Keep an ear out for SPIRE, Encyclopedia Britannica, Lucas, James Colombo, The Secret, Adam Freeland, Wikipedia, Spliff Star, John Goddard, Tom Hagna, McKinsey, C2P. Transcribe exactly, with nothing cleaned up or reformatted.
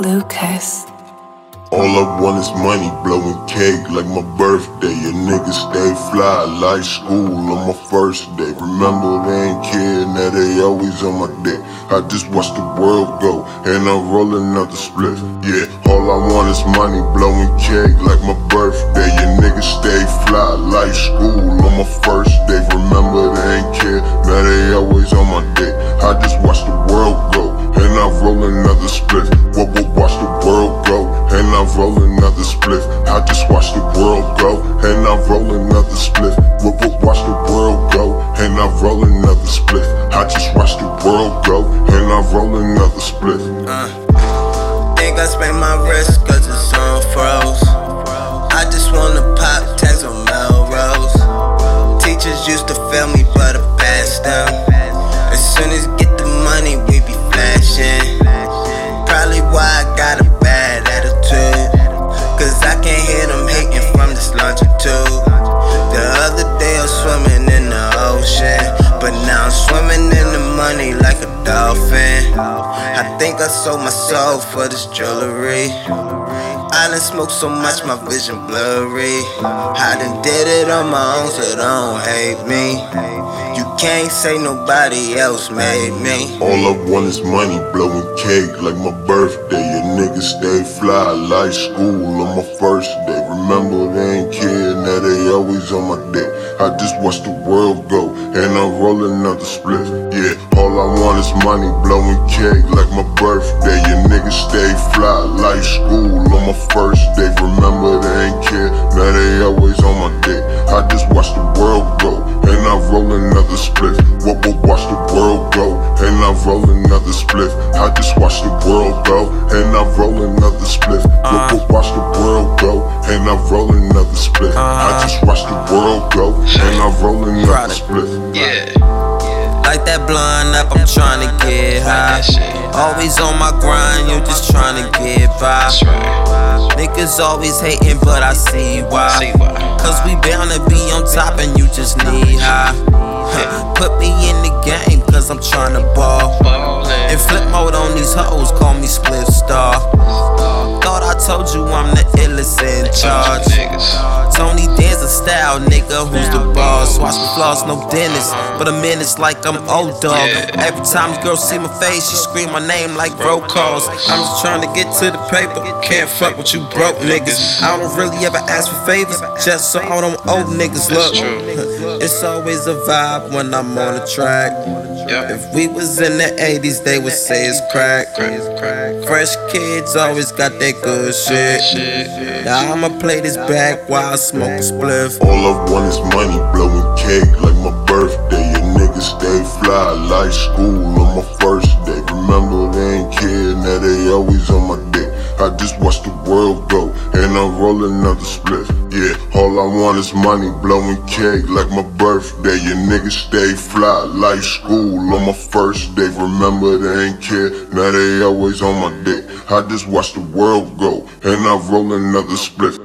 Lucas. All I want is money, blowing cake like my birthday. A nigga stay fly like school on my first day. Remember they ain't care, now they always on my dick. I just watch the world go, and I'm rolling up the split. Yeah, all I want is money, blowing cake like my birthday. A nigga stay fly like school on my first day. Remember they ain't care, now they always on my dick. I just watch the world go, and I'm rolling up the split. What will watch the world go? And I'm rolling another spliff. I just watch the world go, and I'm rolling another spliff. We'll watch the world go, and I'm rolling another spliff. I just watch the world go, and I'm rolling another spliff. Uh, think I sprained my wrist 'cause it's on froze. I just wanna pop tags on Melrose. Teachers used to fail me, but I passed them. As soon as get the money, we be flashing. Probably why I got a bad attitude, 'cause I can't hear them hating from this longitude. The other day I was swimming in the ocean, but now I'm swimming in the money like a dolphin. I think I sold my soul for this jewelry. I done smoked so much my vision blurry. I done did it on my own, so don't hate me. You can't say nobody else made me. All I want is money, blowing cake like my birthday. A nigga stay fly like school on my first day. Remember they ain't care, now they always on my dick. I just watch the world go, and I'm rolling up the spliff. Yeah, all I want is money, blowing cake like my birthday. A nigga stay fly like school on my first day. Remember they ain't care, now they always on my dick. I just watch the world go, and I'm rolling up the spliff. What will watch the world go, and I'm rolling up the spliff. I just watch the world go, and I'm rolling up the spliff. What will watch the world go, and I'm rolling up the spliff. I just watch the world go, and I'm rolling up the spliff. Yeah. Like that blind up, I'm trying to get high. Always on my grind, you just trying to get by. Niggas always hating, but I see why. 'Cause we bound to be on top and you just need high. Put me in the game 'cause I'm trying to ball. In flip mode on these hoes, call me Spliff Star. Thought I told you I'm the illest in charge. Tony Danza style, nigga, who's the boss? Watch the flaws, no dentist, but a minute's like I'm old dog. Every time the girl see my face, she scream my name like roll calls. I'm just trying to get to the paper, can't fuck with you broke niggas. I don't really ever ask for favors, just so all them old niggas look. It's always a vibe when I'm on the track. If we was in the eighties, they would say it's crack. Fresh kids always got that good shit. Now I'ma play this back while I smoke a spliff. All I want is money, blowing cake like my birthday. A nigga stay fly like school on my first day. Remember they ain't care, now they always on my dick. I just watch the world go, and I'm rolling up the spliff. Yeah, all I want is money, blowing cake like my birthday. Your niggas stay fly like school on my first day. Remember they ain't care, now they always on my dick. I just watch the world go, and I'm rolling another spliff.